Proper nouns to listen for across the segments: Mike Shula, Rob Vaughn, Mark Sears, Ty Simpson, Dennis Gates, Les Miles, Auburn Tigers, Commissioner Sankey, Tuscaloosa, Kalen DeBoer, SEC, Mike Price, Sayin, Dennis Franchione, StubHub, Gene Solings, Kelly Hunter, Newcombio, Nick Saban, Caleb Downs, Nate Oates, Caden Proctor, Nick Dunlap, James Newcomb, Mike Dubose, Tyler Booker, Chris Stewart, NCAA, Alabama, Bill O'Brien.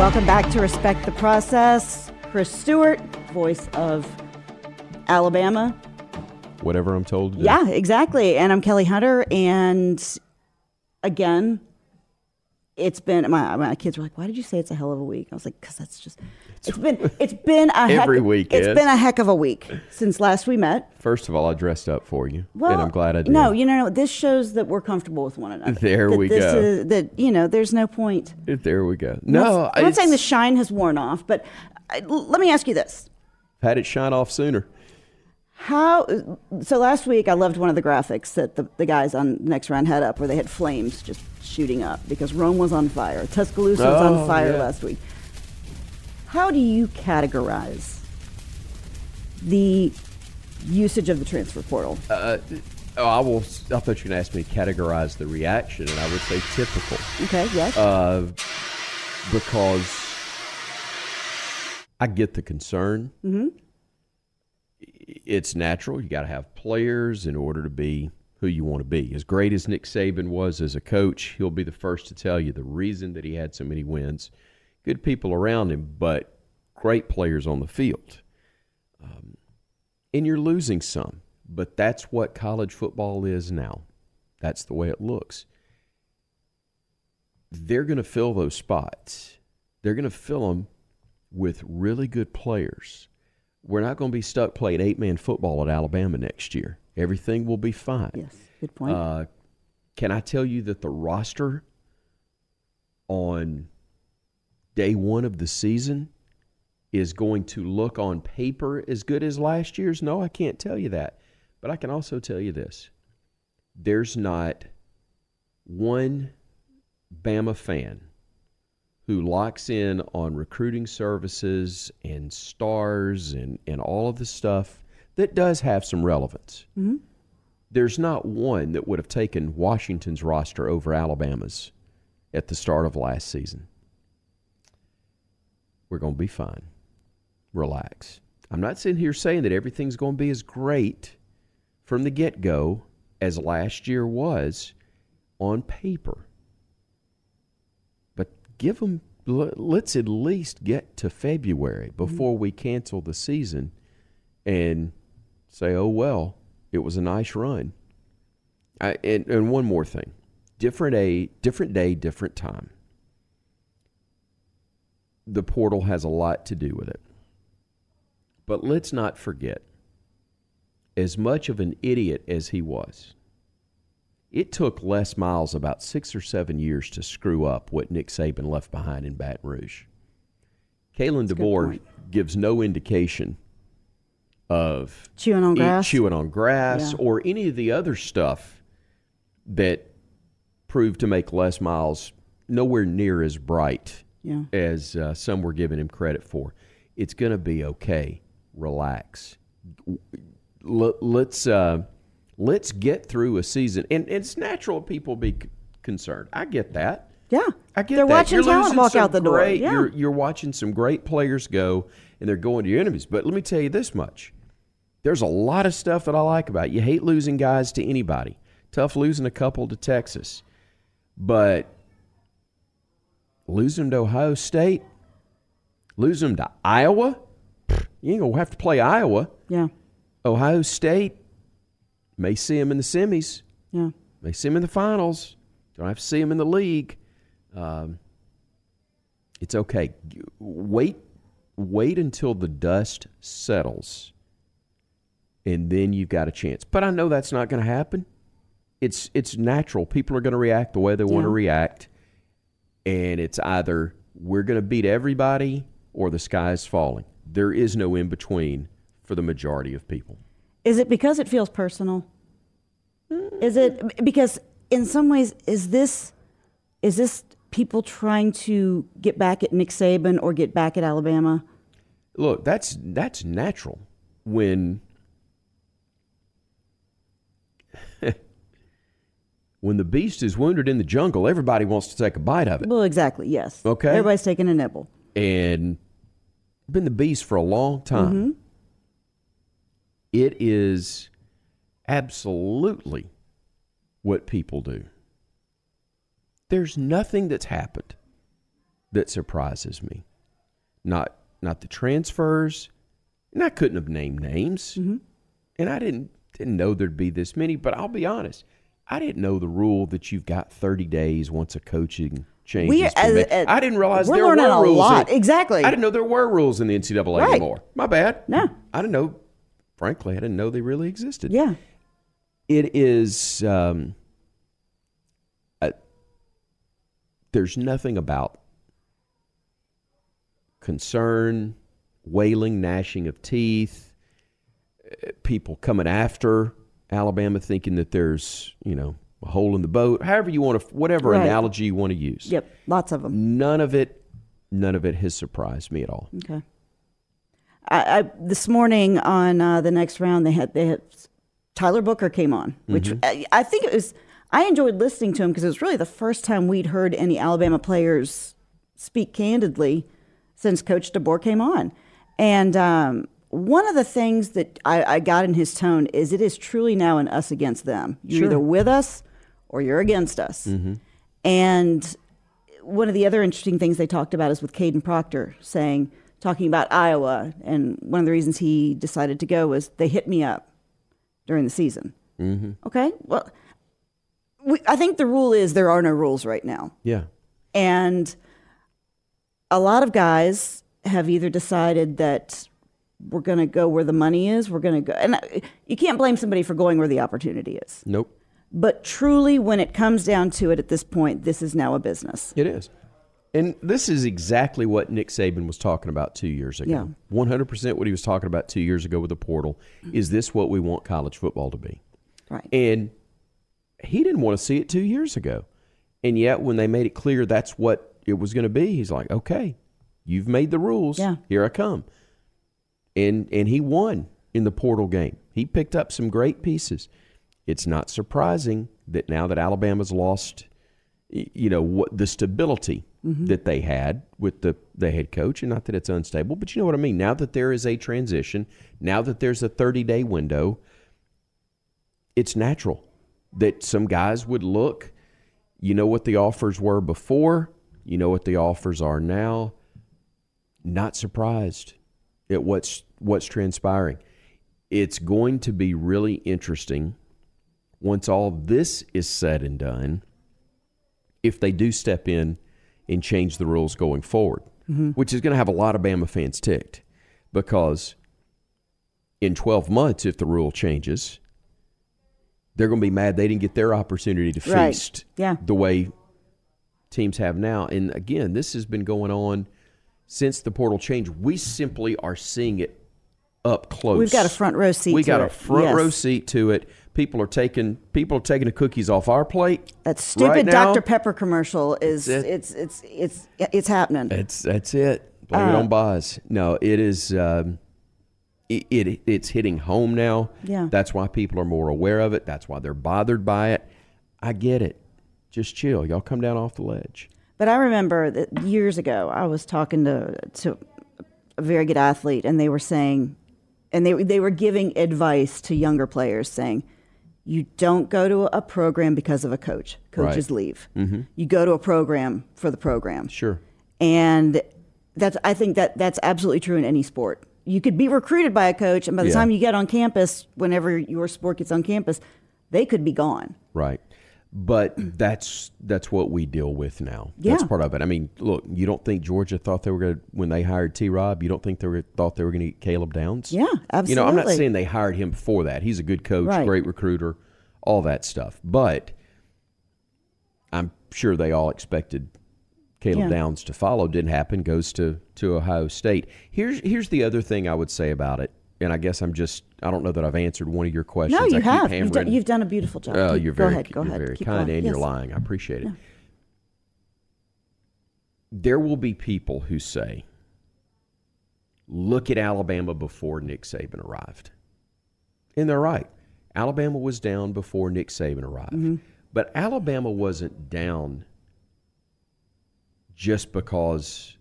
Welcome back to Respect the Process. Chris Stewart, voice of Alabama. Whatever I'm told to do. Yeah, exactly. And I'm Kelly Hunter. And again, it's been my kids were like, "Why did you say it's a hell of a week?" I was like, "Cause that's just it's been a heck, every week. It's been a heck of a week since last we met." First of all, I dressed up for you, and I'm glad I did. No, this shows that we're comfortable with one another. There we go. There's no point. There we go. No, I'm not saying the shine has worn off, but let me ask you this: had it shine off sooner? So last week I loved one of the graphics that the guys on Next Round had up where they had flames just shooting up because Rome was on fire. Tuscaloosa was on fire last week. How do you categorize the usage of the transfer portal? I thought you were going to ask me to categorize the reaction, and I would say typical. Okay, yes. Because I get the concern. Mm-hmm. It's natural. You got to have players in order to be who you want to be. As great as Nick Saban was as a coach, he'll be the first to tell you the reason that he had so many wins. Good people around him, but great players on the field. And you're losing some, but that's what college football is now. That's the way it looks. They're going to fill those spots. They're going to fill them with really good players. We're not going to be stuck playing 8-man football at Alabama next year. Everything will be fine. Yes, good point. Can I tell you that the roster on day one of the season is going to look on paper as good as last year's? No, I can't tell you that. But I can also tell you this. There's not one Bama fan who locks in on recruiting services and stars and all of the stuff that does have some relevance. Mm-hmm. There's not one that would have taken Washington's roster over Alabama's at the start of last season. We're going to be fine. Relax. I'm not sitting here saying that everything's going to be as great from the get-go as last year was on paper. Give them, let's at least get to February before we cancel the season and say, oh, well, it was a nice run. And one more thing. Different day, different time. The portal has a lot to do with it. But let's not forget, as much of an idiot as he was, it took Les Miles about 6 or 7 years to screw up what Nick Saban left behind in Baton Rouge. Kalen DeBoer gives no indication of chewing on grass or any of the other stuff that proved to make Les Miles nowhere near as bright as some were giving him credit for. It's going to be okay. Relax. Let's get through a season. And it's natural people be concerned. I get that. Yeah. I get that. They're watching talent walk out the door. Yeah. You're watching some great players go, and they're going to your enemies. But let me tell you this much. There's a lot of stuff that I like about it. You hate losing guys to anybody. Tough losing a couple to Texas. But losing them to Ohio State, losing them to Iowa, you ain't going to have to play Iowa. Yeah. Ohio State, may see him in the semis. Yeah. May see him in the finals. Don't have to see him in the league. It's okay. Wait until the dust settles, and then you've got a chance. But I know that's not going to happen. It's natural. People are going to react the way they want to react, and it's either we're going to beat everybody or the sky is falling. There is no in between for the majority of people. Is it because it feels personal? Is it because in some ways is this people trying to get back at Nick Saban or get back at Alabama? Look, that's natural when the beast is wounded in the jungle, everybody wants to take a bite of it. Well, exactly, yes. Okay. Everybody's taking a nibble. And been the beast for a long time. Mm-hmm. It is absolutely what people do. There's nothing that's happened that surprises me. Not the transfers, and I couldn't have named names, mm-hmm. and I didn't know there'd be this many. But I'll be honest, I didn't know the rule that you've got 30 days once a coaching change. I didn't realize there were rules. Exactly. I didn't know there were rules in the NCAA right. anymore. My bad. No, I didn't know. Frankly, I didn't know they really existed. Yeah, it is. There's nothing about concern, wailing, gnashing of teeth, people coming after Alabama thinking that there's, you know, a hole in the boat, however you want to, whatever right. analogy you want to use. Yep, lots of them. None of it has surprised me at all. Okay. I this morning on the next round, they had Tyler Booker came on, which mm-hmm. I think it was, I enjoyed listening to him because it was really the first time we'd heard any Alabama players speak candidly since Coach DeBoer came on. And one of the things that I got in his tone is it is truly now an us against them. You're sure. either with us or you're against us. Mm-hmm. And one of the other interesting things they talked about is with Caden Proctor talking about Iowa, and one of the reasons he decided to go was they hit me up during the season. Mm-hmm. Okay, well, I think the rule is there are no rules right now. Yeah. And a lot of guys have either decided that we're going to go where the money is, we're going to go. And you can't blame somebody for going where the opportunity is. Nope. But truly, when it comes down to it at this point, this is now a business. It is. And this is exactly what Nick Saban was talking about 2 years ago. Yeah. 100% what he was talking about 2 years ago with the portal. Mm-hmm. Is this what we want college football to be? Right. And he didn't want to see it 2 years ago. And yet when they made it clear that's what it was going to be, he's like, okay, you've made the rules. Yeah. Here I come. And he won in the portal game. He picked up some great pieces. It's not surprising that now that Alabama's lost, you know, what the stability mm-hmm. that they had with the head coach, and not that it's unstable, but you know what I mean. Now that there is a transition, now that there's a 30-day window, it's natural that some guys would look, you know what the offers were before, you know what the offers are now. Not surprised at what's transpiring. It's going to be really interesting once all this is said and done, if they do step in and change the rules going forward, mm-hmm. which is going to have a lot of Bama fans ticked, because in 12 months, if the rule changes, they're going to be mad they didn't get their opportunity to right. feast yeah. the way teams have now. And again, this has been going on since the portal change. We simply are seeing it up close. We've got a front row seat to it. Yes. row seat to it. People are taking the cookies off our plate. That stupid right now, Dr. Pepper commercial is it's happening. That's it. Blame it on Boz. No, it is. It's hitting home now. Yeah. That's why people are more aware of it. That's why they're bothered by it. I get it. Just chill. Y'all come down off the ledge. But I remember that years ago, I was talking to a very good athlete, and they were saying, and they were giving advice to younger players, saying, you don't go to a program because of a coach. Coaches right. leave. Mm-hmm. You go to a program for the program. Sure. And I think that's absolutely true in any sport. You could be recruited by a coach, and by the yeah. time you get on campus, whenever your sport gets on campus, they could be gone. Right. But that's what we deal with now. Yeah. That's part of it. I mean, look, you don't think Georgia thought they were going to, when they hired T-Rob, you don't think thought they were going to get Caleb Downs? Yeah, absolutely. You know, I'm not saying they hired him for that. He's a good coach, right. great recruiter, all that stuff. But I'm sure they all expected Caleb yeah. Downs to follow. Didn't happen. Goes to Ohio State. Here's the other thing I would say about it. And I guess I don't know that I've answered one of your questions. No, you have. You've done a beautiful job. Go ahead. You're very kind and yes. you're lying. I appreciate it. No. There will be people who say, look at Alabama before Nick Saban arrived. And they're right. Alabama was down before Nick Saban arrived. Mm-hmm. But Alabama wasn't down just because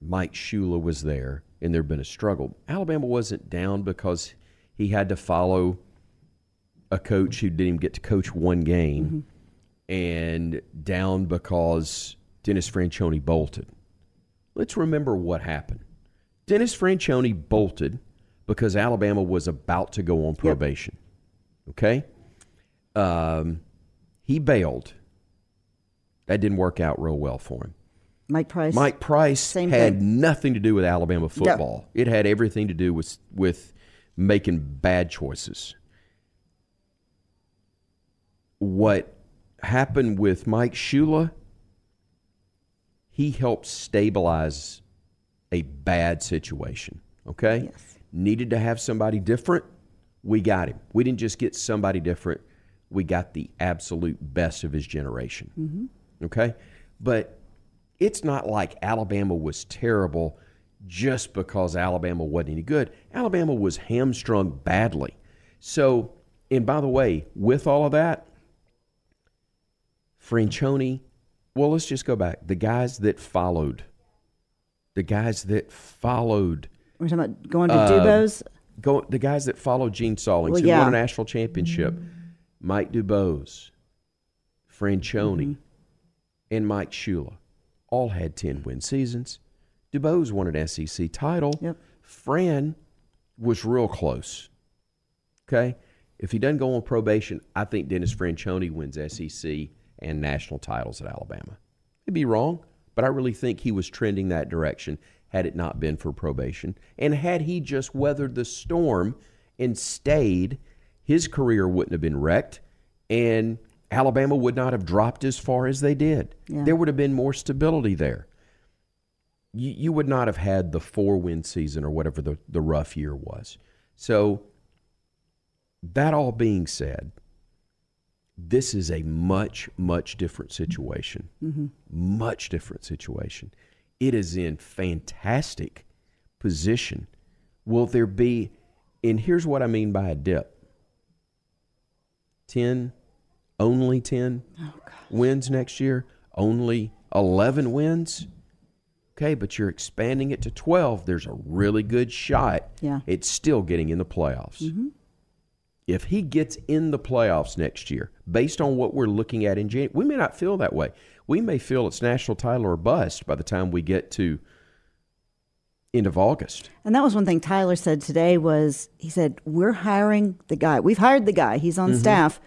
Mike Shula was there and there had been a struggle. Alabama wasn't down because he had to follow a coach who didn't even get to coach one game mm-hmm. and down because Dennis Franchione bolted. Let's remember what happened. Dennis Franchione bolted because Alabama was about to go on probation. Yep. Okay? He bailed. That didn't work out real well for him. Mike Price. Mike Price had nothing to do with Alabama football. No. It had everything to do with making bad choices. What happened with Mike Shula, he helped stabilize a bad situation, okay? Yes. Needed to have somebody different. We got him. We didn't just get somebody different. We got the absolute best of his generation, mm-hmm. okay? But it's not like Alabama was terrible just because Alabama wasn't any good. Alabama was hamstrung badly. So, and by the way, with all of that, Franchione, well, let's just go back. The guys that followed. We're talking about going to Dubose? The guys that followed Gene Solings, well, who won a national championship. Mm-hmm. Mike Dubose, Franchione, mm-hmm. and Mike Shula all had 10-win seasons. Dubose won an SEC title. Yep. Fran was real close. Okay? If he doesn't go on probation, I think Dennis Franchione wins SEC and national titles at Alabama. It'd be wrong, but I really think he was trending that direction had it not been for probation. And had he just weathered the storm and stayed, his career wouldn't have been wrecked, and Alabama would not have dropped as far as they did. Yeah. There would have been more stability there. You would not have had the 4-win season or whatever the rough year was. So that all being said, this is a much, much different situation. Mm-hmm. Much different situation. It is in fantastic position. Will there be, and here's what I mean by a dip, 10, only 10 wins next year, only 11 wins. Okay, but you're expanding it to 12. There's a really good shot. Yeah. It's still getting in the playoffs. Mm-hmm. If he gets in the playoffs next year, based on what we're looking at in January, we may not feel that way. We may feel it's national title or bust by the time we get to end of August. And that was one thing Tyler said today was, he said, we're hiring the guy. We've hired the guy. He's on mm-hmm. staff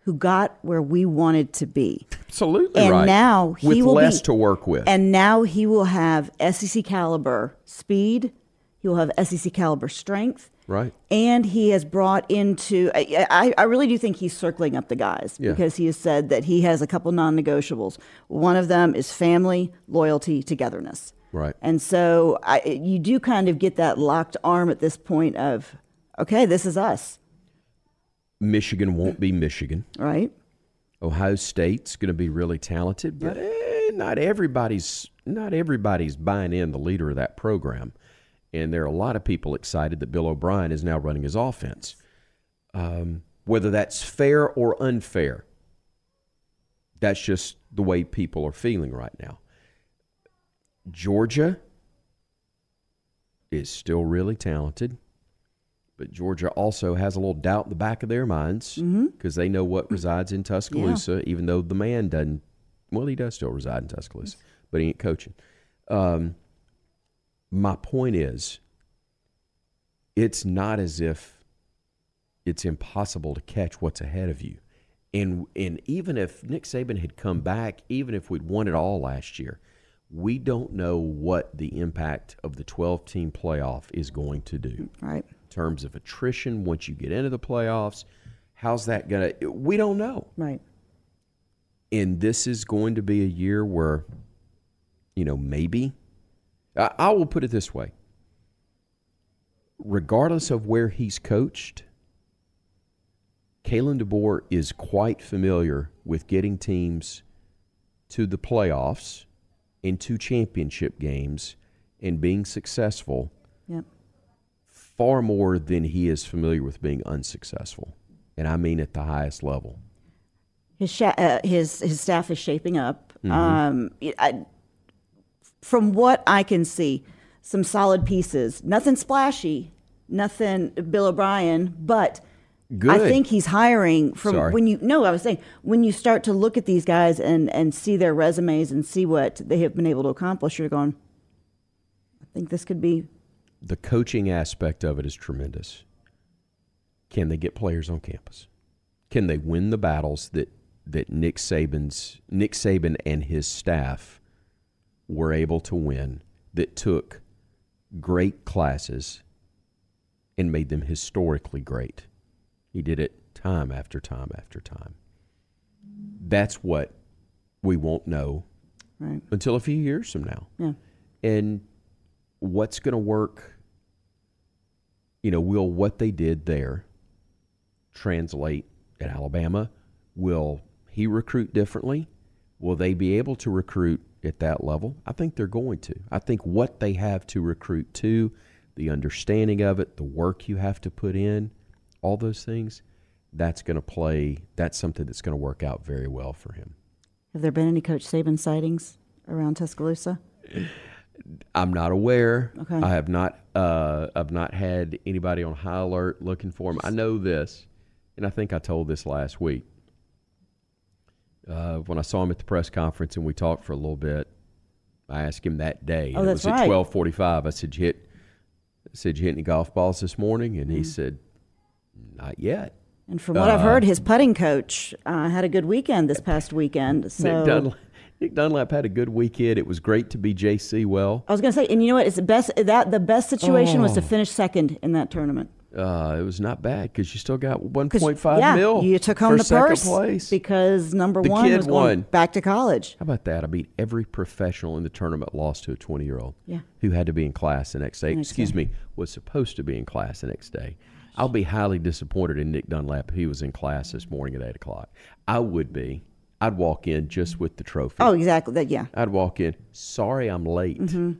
who got where we wanted to be. Absolutely and right. And now he with will less be, to work with. And now he will have SEC caliber speed. He will have SEC caliber strength. Right. And he has brought into, I really do think he's circling up the guys because he has said that he has a couple non-negotiables. One of them is family, loyalty, togetherness. Right. And so you do kind of get that locked arm at this point of, okay, this is us. Michigan won't be Michigan. Right. Ohio State's going to be really talented, but not everybody's buying in the leader of that program. And there are a lot of people excited that Bill O'Brien is now running his offense. Whether that's fair or unfair, that's just the way people are feeling right now. Georgia is still really talented, but Georgia also has a little doubt in the back of their minds because mm-hmm. they know what resides in Tuscaloosa, even though the man doesn't. Well, he does still reside in Tuscaloosa, but he ain't coaching. My point is, it's not as if it's impossible to catch what's ahead of you. And even if Nick Saban had come back, even if we'd won it all last year, we don't know what the impact of the 12-team playoff is going to do. Right. In terms of attrition, once you get into the playoffs, how's that going to – we don't know. Right. And this is going to be a year where, you know, maybe – I will put it this way. Regardless of where he's coached, Kalen DeBoer is quite familiar with getting teams to the playoffs and to championship games and being successful far more than he is familiar with being unsuccessful. And I mean at the highest level. His staff is shaping up. Mm-hmm. From what I can see, some solid pieces. Nothing splashy, nothing Bill O'Brien, but Good. I think he's hiring from when you start to look at these guys and see their resumes and see what they have been able to accomplish, you're going, I think this could be. The coaching aspect of it is tremendous. Can they get players on campus? Can they win the battles that Nick Saban and his staff were able to win, that took great classes and made them historically great? He did it time after time after time. That's what we won't know until a few years from now. Yeah. And what's going to work, will what they did there translate at Alabama? Will he recruit differently? Will they be able to recruit at that level? I think they're going to. I think what they have to recruit to, the understanding of it, the work you have to put in, all those things, that's something that's going to work out very well for him. Have there been any Coach Saban sightings around Tuscaloosa? I'm not aware. Okay. I've not had anybody on high alert looking for him. I know this, and I think I told this last week. When I saw him at the press conference and we talked for a little bit, I asked him that day. Oh, that's right. It was at 12:45. I said, "You hit any golf balls this morning?" And he said, "Not yet." And from what I've heard, his putting coach had a good weekend this past weekend. So Nick Dunlap had a good weekend. It was great to be JC well. I was going to say, and you know what? It's the best situation was to finish second in that tournament. It was not bad because you still got 1.5 mil. You took home the purse place. Because number the one was going back to college. How about that? I mean, every professional in the tournament lost to a 20-year-old who had to be in class the next day. Was supposed to be in class the next day. I'll be highly disappointed in Nick Dunlap if he was in class this morning at 8 o'clock. I would be. I'd walk in just with the trophy. Oh, exactly. I'd walk in. Sorry I'm late. Mm-hmm.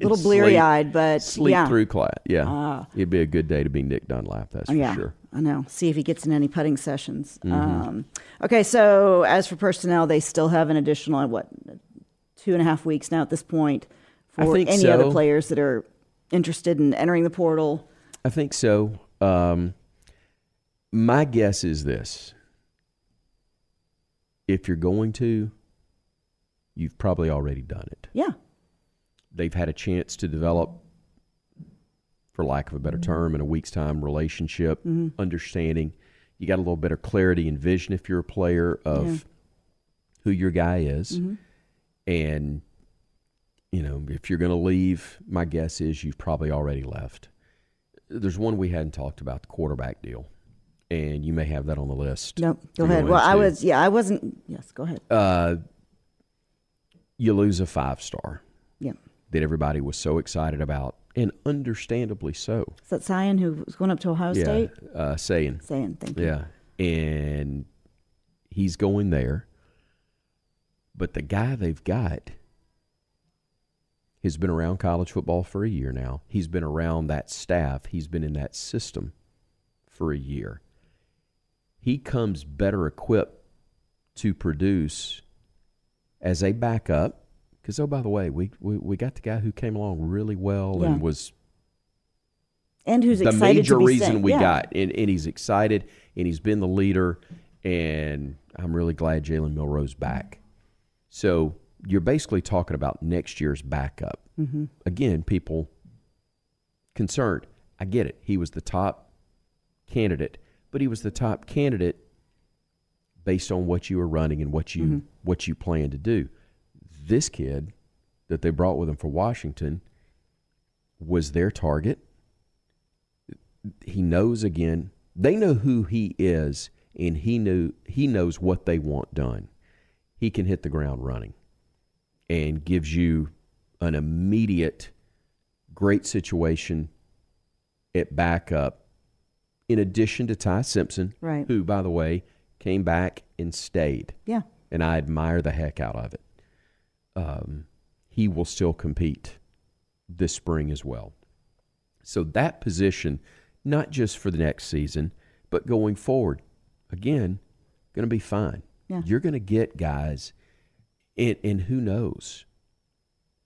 A little bleary-eyed, but sleep through class. Yeah. It'd be a good day to be Nick Dunlap, that's for sure. I know. See if he gets in any putting sessions. Mm-hmm. Okay, so as for personnel, they still have an additional, 2.5 weeks now at this point for any other players that are interested in entering the portal. I think so. My guess is this. If you're going to, you've probably already done it. Yeah. They've had a chance to develop, for lack of a better term, in a week's time, relationship, understanding. You got a little better clarity and vision if you're a player of who your guy is. Mm-hmm. And, if you're going to leave, my guess is you've probably already left. There's one we hadn't talked about, the quarterback deal. And you may have that on the list. No, go ahead. Well, go ahead. You lose a 5-star. Yeah. That everybody was so excited about, and understandably so. Is that Sayin who was going up to Ohio State? Yeah, Sayin, thank you. Yeah, and he's going there. But the guy they've got has been around college football for a year now. He's been around that staff. He's been in that system for a year. He comes better equipped to produce as a backup. Because, by the way, we got the guy who came along really well and was who's the excited major to be reason we got. And he's excited, and he's been the leader, and I'm really glad Jalen Milroe's back. So you're basically talking about next year's backup. Mm-hmm. Again, people concerned. I get it. He was the top candidate, but he was the top candidate based on what you were running and what you planned to do. This kid that they brought with him for Washington was their target. He knows, again, they know who he is, and he knows what they want done. He can hit the ground running and gives you an immediate great situation at backup, in addition to Ty Simpson, who, by the way, came back and stayed. Yeah. And I admire the heck out of it. He will still compete this spring as well. So that position, not just for the next season, but going forward, again, going to be fine. Yeah. You're going to get guys, and who knows?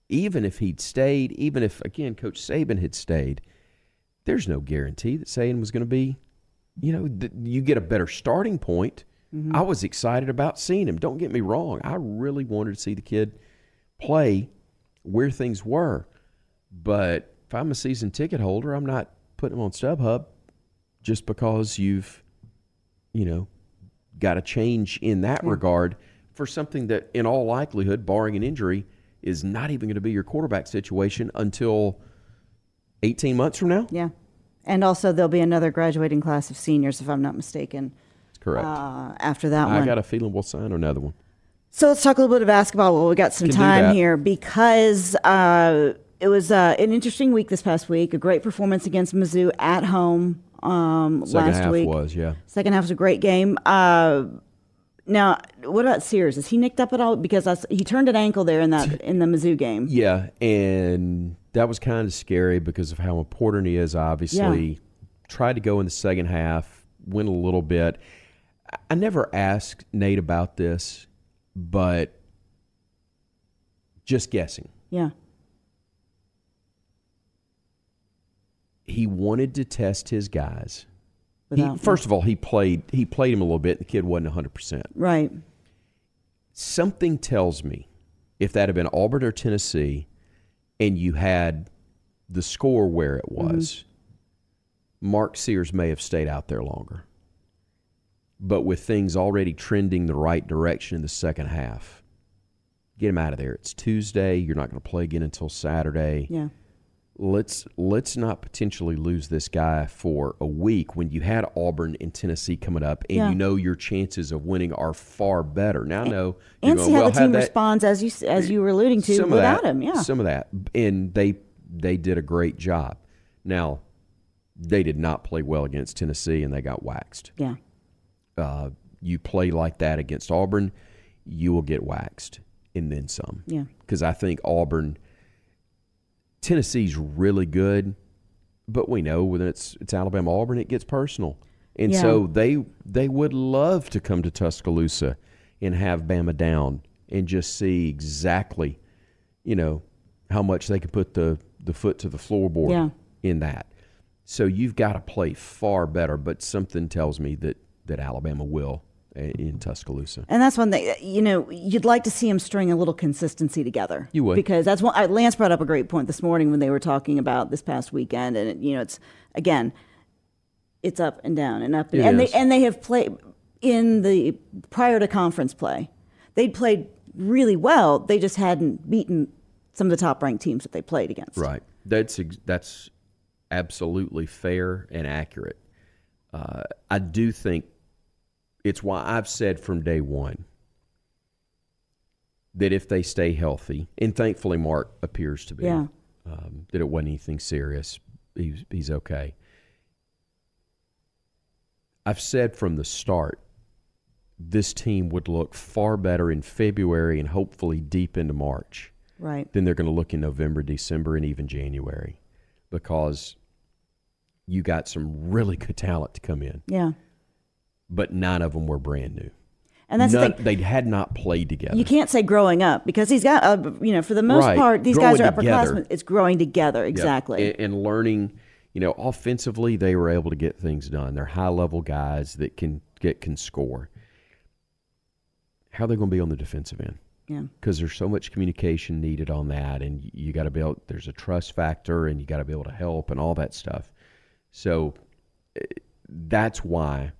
Even if he'd stayed, even if, again, Coach Saban had stayed, there's no guarantee that Sayin was going to be you know, you get a better starting point. Mm-hmm. I was excited about seeing him. Don't get me wrong. I really wanted to see the kid play where things were. But if I'm a season ticket holder, I'm not putting him on StubHub just because you've, you know, got a change in that regard for something that, in all likelihood, barring an injury, is not even going to be your quarterback situation until 18 months from now. Yeah. And also there'll be another graduating class of seniors, if I'm not mistaken. That's correct. After that I got a feeling we'll sign another one. So let's talk a little bit of basketball. Well, we got some time here because it was an interesting week this past week. A great performance against Mizzou at home last week. Second half was, yeah. Second half was a great game. Now, what about Sears? Is he nicked up at all? Because he turned an ankle there in the Mizzou game. Yeah, and that was kind of scary because of how important he is, obviously. Yeah. Tried to go in the second half, went a little bit. I never asked Nate about this, but just guessing. Yeah. He wanted to test his guys. First of all, he played him a little bit, and the kid wasn't 100%. Right. Something tells me, if that had been Auburn or Tennessee, and you had the score where it was, mm-hmm. Mark Sears may have stayed out there longer. But with things already trending the right direction in the second half, get him out of there. It's Tuesday. You're not going to play again until Saturday. Yeah. Let's not potentially lose this guy for a week when you had Auburn and Tennessee coming up, and you know your chances of winning are far better. Now, responds as you were alluding to without him. Yeah, some of that, and they did a great job. Now, they did not play well against Tennessee, and they got waxed. Yeah, you play like that against Auburn, you will get waxed and then some. Yeah, because I think Auburn. Tennessee's really good, but we know when it's Alabama-Auburn, it gets personal. And so they would love to come to Tuscaloosa and have Bama down and just see exactly, you know, how much they can put the foot to the floorboard in that. So you've got to play far better, but something tells me that Alabama will in Tuscaloosa. And that's one thing, you know, you'd like to see him string a little consistency together. You would. Because that's one. Lance brought up a great point this morning when they were talking about this past weekend. And, you know, it's, again, it's up and down and up. And they have played in the prior to conference play. They'd played really well. They just hadn't beaten some of the top-ranked teams that they played against. Right. That's absolutely fair and accurate. I do think it's why I've said from day one that if they stay healthy, and thankfully Mark appears to be, that it wasn't anything serious. He's okay. I've said from the start, this team would look far better in February and hopefully deep into March than they're going to look in November, December, and even January, because you got some really good talent to come in. Yeah. But nine of them were brand new. And that's the thing. They had not played together. You can't say growing up because he's got, you know, for the most part, these guys are upperclassmen. It's growing together, exactly. Yep. And learning, you know, offensively, they were able to get things done. They're high-level guys that can score. How are they going to be on the defensive end? Yeah. Because there's so much communication needed on that, and you got to be able, there's a trust factor, and you got to be able to help and all that stuff. So that's why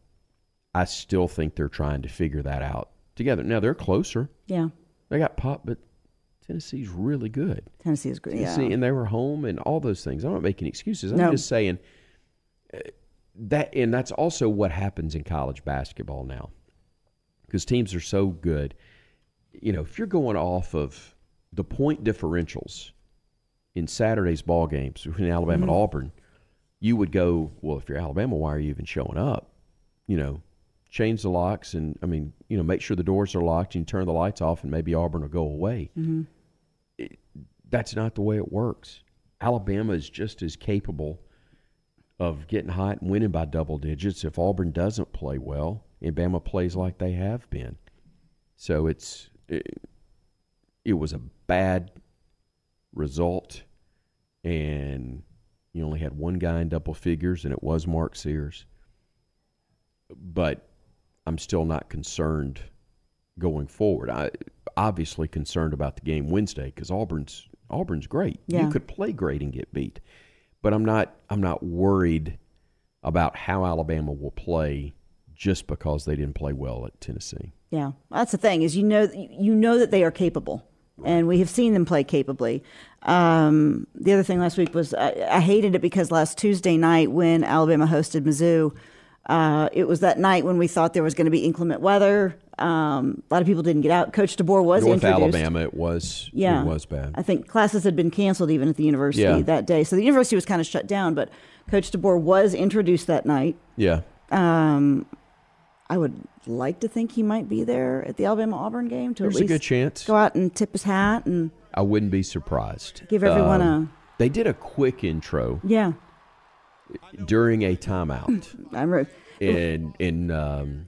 I still think they're trying to figure that out together. Now, they're closer. Yeah. They got popped, but Tennessee's really good. Tennessee is good, yeah. And they were home and all those things. I'm not making excuses. I'm just saying that, and that's also what happens in college basketball now because teams are so good. You know, if you're going off of the point differentials in Saturday's ball games between Alabama and Auburn, you would go, well, if you're Alabama, why are you even showing up? You know, change the locks and, I mean, you know, make sure the doors are locked and turn the lights off and maybe Auburn will go away. Mm-hmm. That's not the way it works. Alabama is just as capable of getting hot and winning by double digits if Auburn doesn't play well and Bama plays like they have been. So it was a bad result, and you only had one guy in double figures, and it was Mark Sears. but I'm still not concerned going forward. I obviously concerned about the game Wednesday because Auburn's great. Yeah. You could play great and get beat, but I'm not worried about how Alabama will play just because they didn't play well at Tennessee. Yeah, that's the thing is you know that they are capable. And we have seen them play capably. The other thing last week was I hated it because last Tuesday night when Alabama hosted Mizzou, it was that night when we thought there was going to be inclement weather. A lot of people didn't get out. Coach DeBoer was North introduced. North Alabama, it was bad. I think classes had been canceled even at the university that day. So the university was kind of shut down, but Coach DeBoer was introduced that night. Yeah. I would like to think he might be there at the Alabama-Auburn game to at least a good chance. Go out and tip his hat. And I wouldn't be surprised. Give everyone a... They did a quick intro during a timeout. And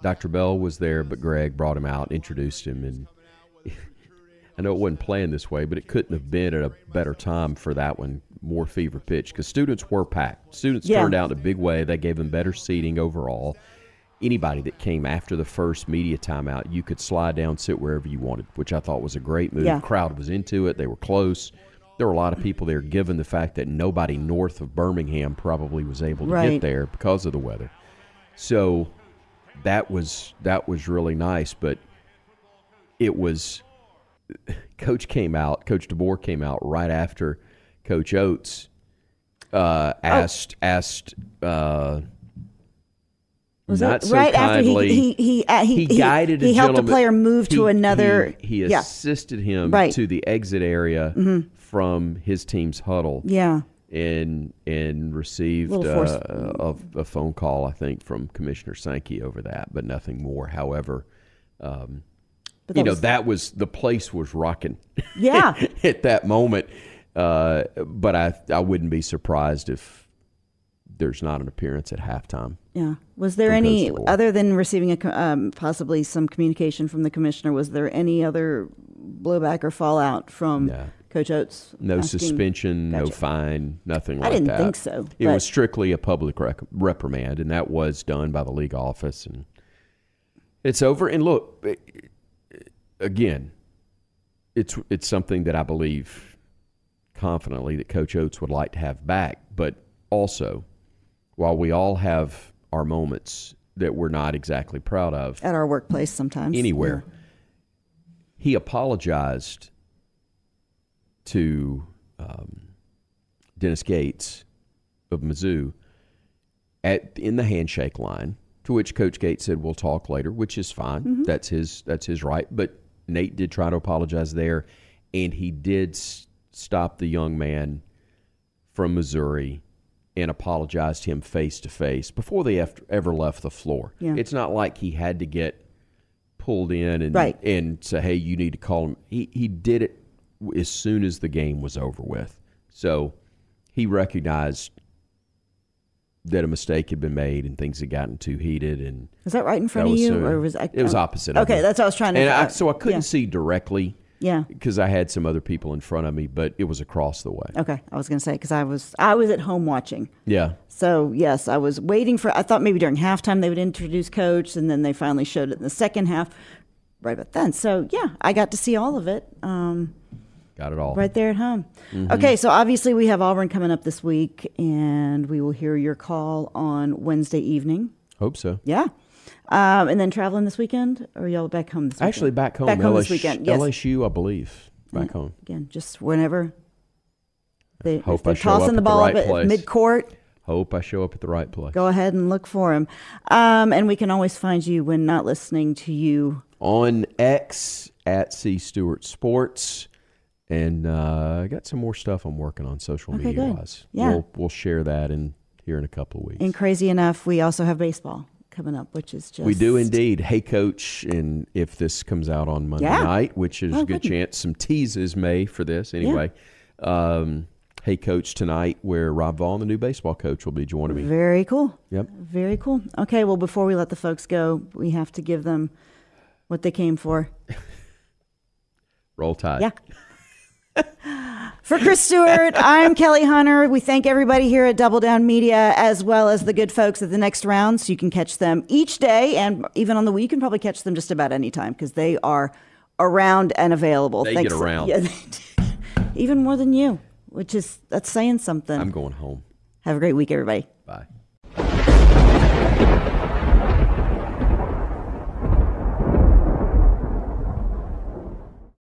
Dr. Bell was there, but Greg brought him out, introduced him. And I know it wasn't planned this way, but it couldn't have been at a better time for that one, more fever pitch, because students were packed. Students turned out in a big way. They gave them better seating overall. Anybody that came after the first media timeout, you could slide down, sit wherever you wanted, which I thought was a great move. Yeah. The crowd was into it. They were close. There were a lot of people there, given the fact that nobody north of Birmingham probably was able to get there because of the weather. So that was really nice, but it was – Coach DeBoer came out right after Coach Oates asked Was not it so right kindly, after he guided he a helped gentleman. A player move to another. He assisted him to the exit area from his team's huddle. Yeah, and received a phone call, I think, from Commissioner Sankey over that, but nothing more. However, that was the place was rocking. Yeah, at that moment. But I wouldn't be surprised if there's not an appearance at halftime. Yeah. Was there any, other than receiving possibly some communication from the commissioner, was there any other blowback or fallout from Coach Oates? No suspension, no fine, nothing like that. I didn't think so. It was strictly a public reprimand, and that was done by the league office. And it's over. And look, again, it's something that I believe confidently that Coach Oates would like to have back, but also, while we all have our moments that we're not exactly proud of. At our workplace sometimes. Anywhere. Yeah. He apologized to Dennis Gates of Mizzou in the handshake line, to which Coach Gates said, we'll talk later, which is fine. Mm-hmm. That's his right. But Nate did try to apologize there, and he did stop the young man from Missouri and apologized to him face-to-face before they ever left the floor. Yeah. It's not like he had to get pulled in and say, hey, you need to call him. He did it as soon as the game was over with. So he recognized that a mistake had been made and things had gotten too heated. And was that right in front of you? It was opposite. Okay, that's what I was trying to figure out. So I couldn't see directly. Yeah, because I had some other people in front of me, but it was across the way. Okay, I was going to say because I was at home watching. Yeah. So yes, I was waiting for. I thought maybe during halftime they would introduce Coach, and then they finally showed it in the second half, right about then. So yeah, I got to see all of it. Got it all right there at home. Mm-hmm. Okay, so obviously we have Auburn coming up this week, and we will hear your call on Wednesday evening. Hope so. Yeah. And then traveling this weekend, or y'all back home this weekend? Actually, back home. Back home this weekend, yes. LSU, I believe, back home. Again, just whenever they're tossing the ball up at midcourt. Hope I show up at the right place. Go ahead and look for him. And we can always find you when not listening to you. On X, at C Stewart Sports. And I got some more stuff I'm working on social media-wise. Yeah. We'll share that here in a couple of weeks. And crazy enough, we also have baseball coming up, which is just... We do indeed. Hey, Coach, and if this comes out on Monday night, which is a good chance, some teases may for this. Anyway, Hey, Coach, tonight where Rob Vaughn, the new baseball coach, will be joining me. Very cool. Yep. Very cool. Okay, well, before we let the folks go, we have to give them what they came for. Roll Tide. Yeah. For Chris Stewart, I'm Kelly Hunter. We thank everybody here at Double Down Media, as well as the good folks at The Next Round. So you can catch them each day, and even on the week, you can probably catch them just about any time because they are around and available. They get around. Yeah, even more than you, which is, that's saying something. I'm going home. Have a great week, everybody. Bye.